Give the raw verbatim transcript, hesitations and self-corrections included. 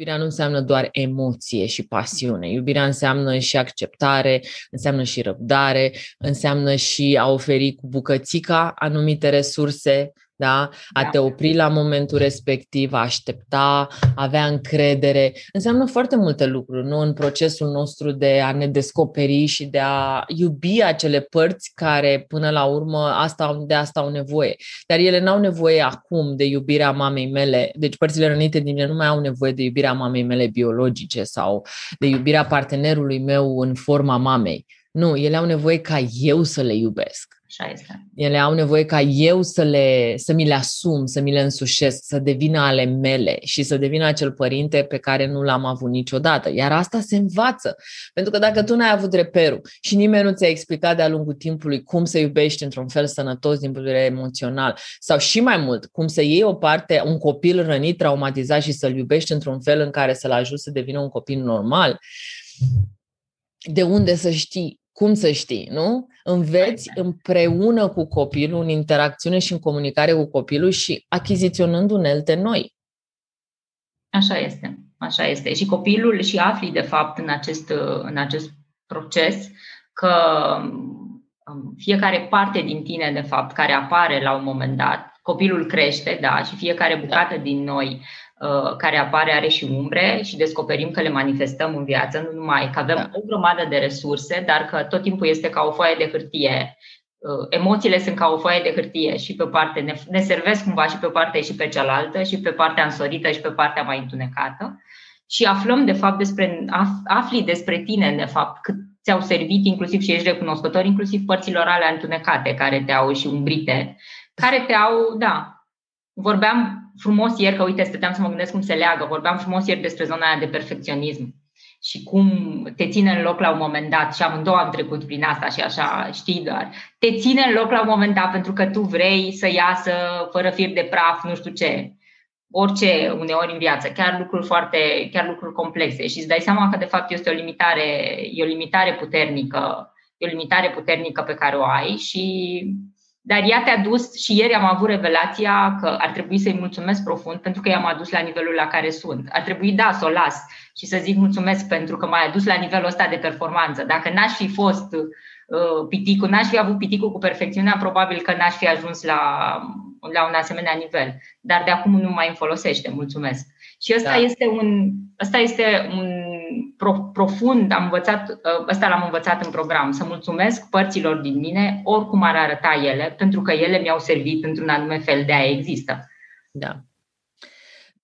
Iubirea nu înseamnă doar emoție și pasiune. Iubirea înseamnă și acceptare, înseamnă și răbdare, înseamnă și a oferi cu bucățica anumite resurse, da? A te opri la momentul respectiv, a aștepta, a avea încredere. Înseamnă foarte multe lucruri, nu? În procesul nostru de a ne descoperi și de a iubi acele părți care, până la urmă, asta, de asta au nevoie. Dar ele n-au nevoie acum de iubirea mamei mele. Deci părțile rănite din ele nu mai au nevoie de iubirea mamei mele biologice sau de iubirea partenerului meu în forma mamei. Nu, ele au nevoie ca eu să le iubesc. Așa este. Ele au nevoie ca eu să, le, să mi le asum, să mi le însușesc, să devină ale mele și să devină acel părinte pe care nu l-am avut niciodată. Iar asta se învață. Pentru că dacă tu n-ai avut reperul și nimeni nu ți-a explicat de-a lungul timpului cum să iubești într-un fel sănătos din punct de vedere emoțional sau și mai mult, cum să iei o parte, un copil rănit, traumatizat și să-l iubești într-un fel în care să-l ajuți să devină un copil normal, de unde să știi? Cum să știi, nu? Înveți împreună cu copilul, în interacțiune și în comunicare cu copilul și achiziționând unelte noi. Așa este, așa este. Și copilul și afli, de fapt, în acest, în acest proces că fiecare parte din tine, de fapt, care apare la un moment dat, copilul crește, da, și fiecare bucată din noi care apare are și umbre și descoperim că le manifestăm în viață, nu numai că avem da. o grămadă de resurse, dar că tot timpul este ca o foaie de hârtie. Emoțiile sunt ca o foaie de hârtie și pe parte ne, ne servesc cumva și pe partea și pe cealaltă, și pe partea însorită și pe partea mai întunecată. Și aflăm de fapt despre af, afli despre tine de fapt cât ți-au servit, inclusiv și ești recunoscător inclusiv părților alea întunecate care te-au și umbrite, care te-au, da. Vorbeam frumos ieri, că uite, stăteam să mă gândesc cum se leagă, vorbeam frumos ieri despre zona aia de perfecționism și cum te ține în loc la un moment dat, și amândouă am trecut prin asta și așa, știi, doar te ține în loc la un moment dat pentru că tu vrei să iasă fără fir de praf, nu știu ce, orice uneori în viață, chiar lucruri foarte, chiar lucruri complexe, și îți dai seama că de fapt este o limitare, e o limitare puternică, e o limitare puternică pe care o ai și... Dar ea te-a dus și ieri am avut revelația că ar trebui să-i mulțumesc profund pentru că i-am adus la nivelul la care sunt. Ar trebui, da, să o las și să zic mulțumesc pentru că m-ai adus la nivelul ăsta de performanță. Dacă n-aș fi fost uh, piticul, n-aș fi avut piticul cu perfecțiunea, probabil că n-aș fi ajuns la, la un asemenea nivel. Dar de acum nu mai îmi folosește, mulțumesc. Și ăsta, da. este, un, ăsta este un profund, am învățat, ăsta l-am învățat în program, să mulțumesc părților din mine, oricum ar arăta ele, pentru că ele mi-au servit într-un anume fel, de aia există. Da.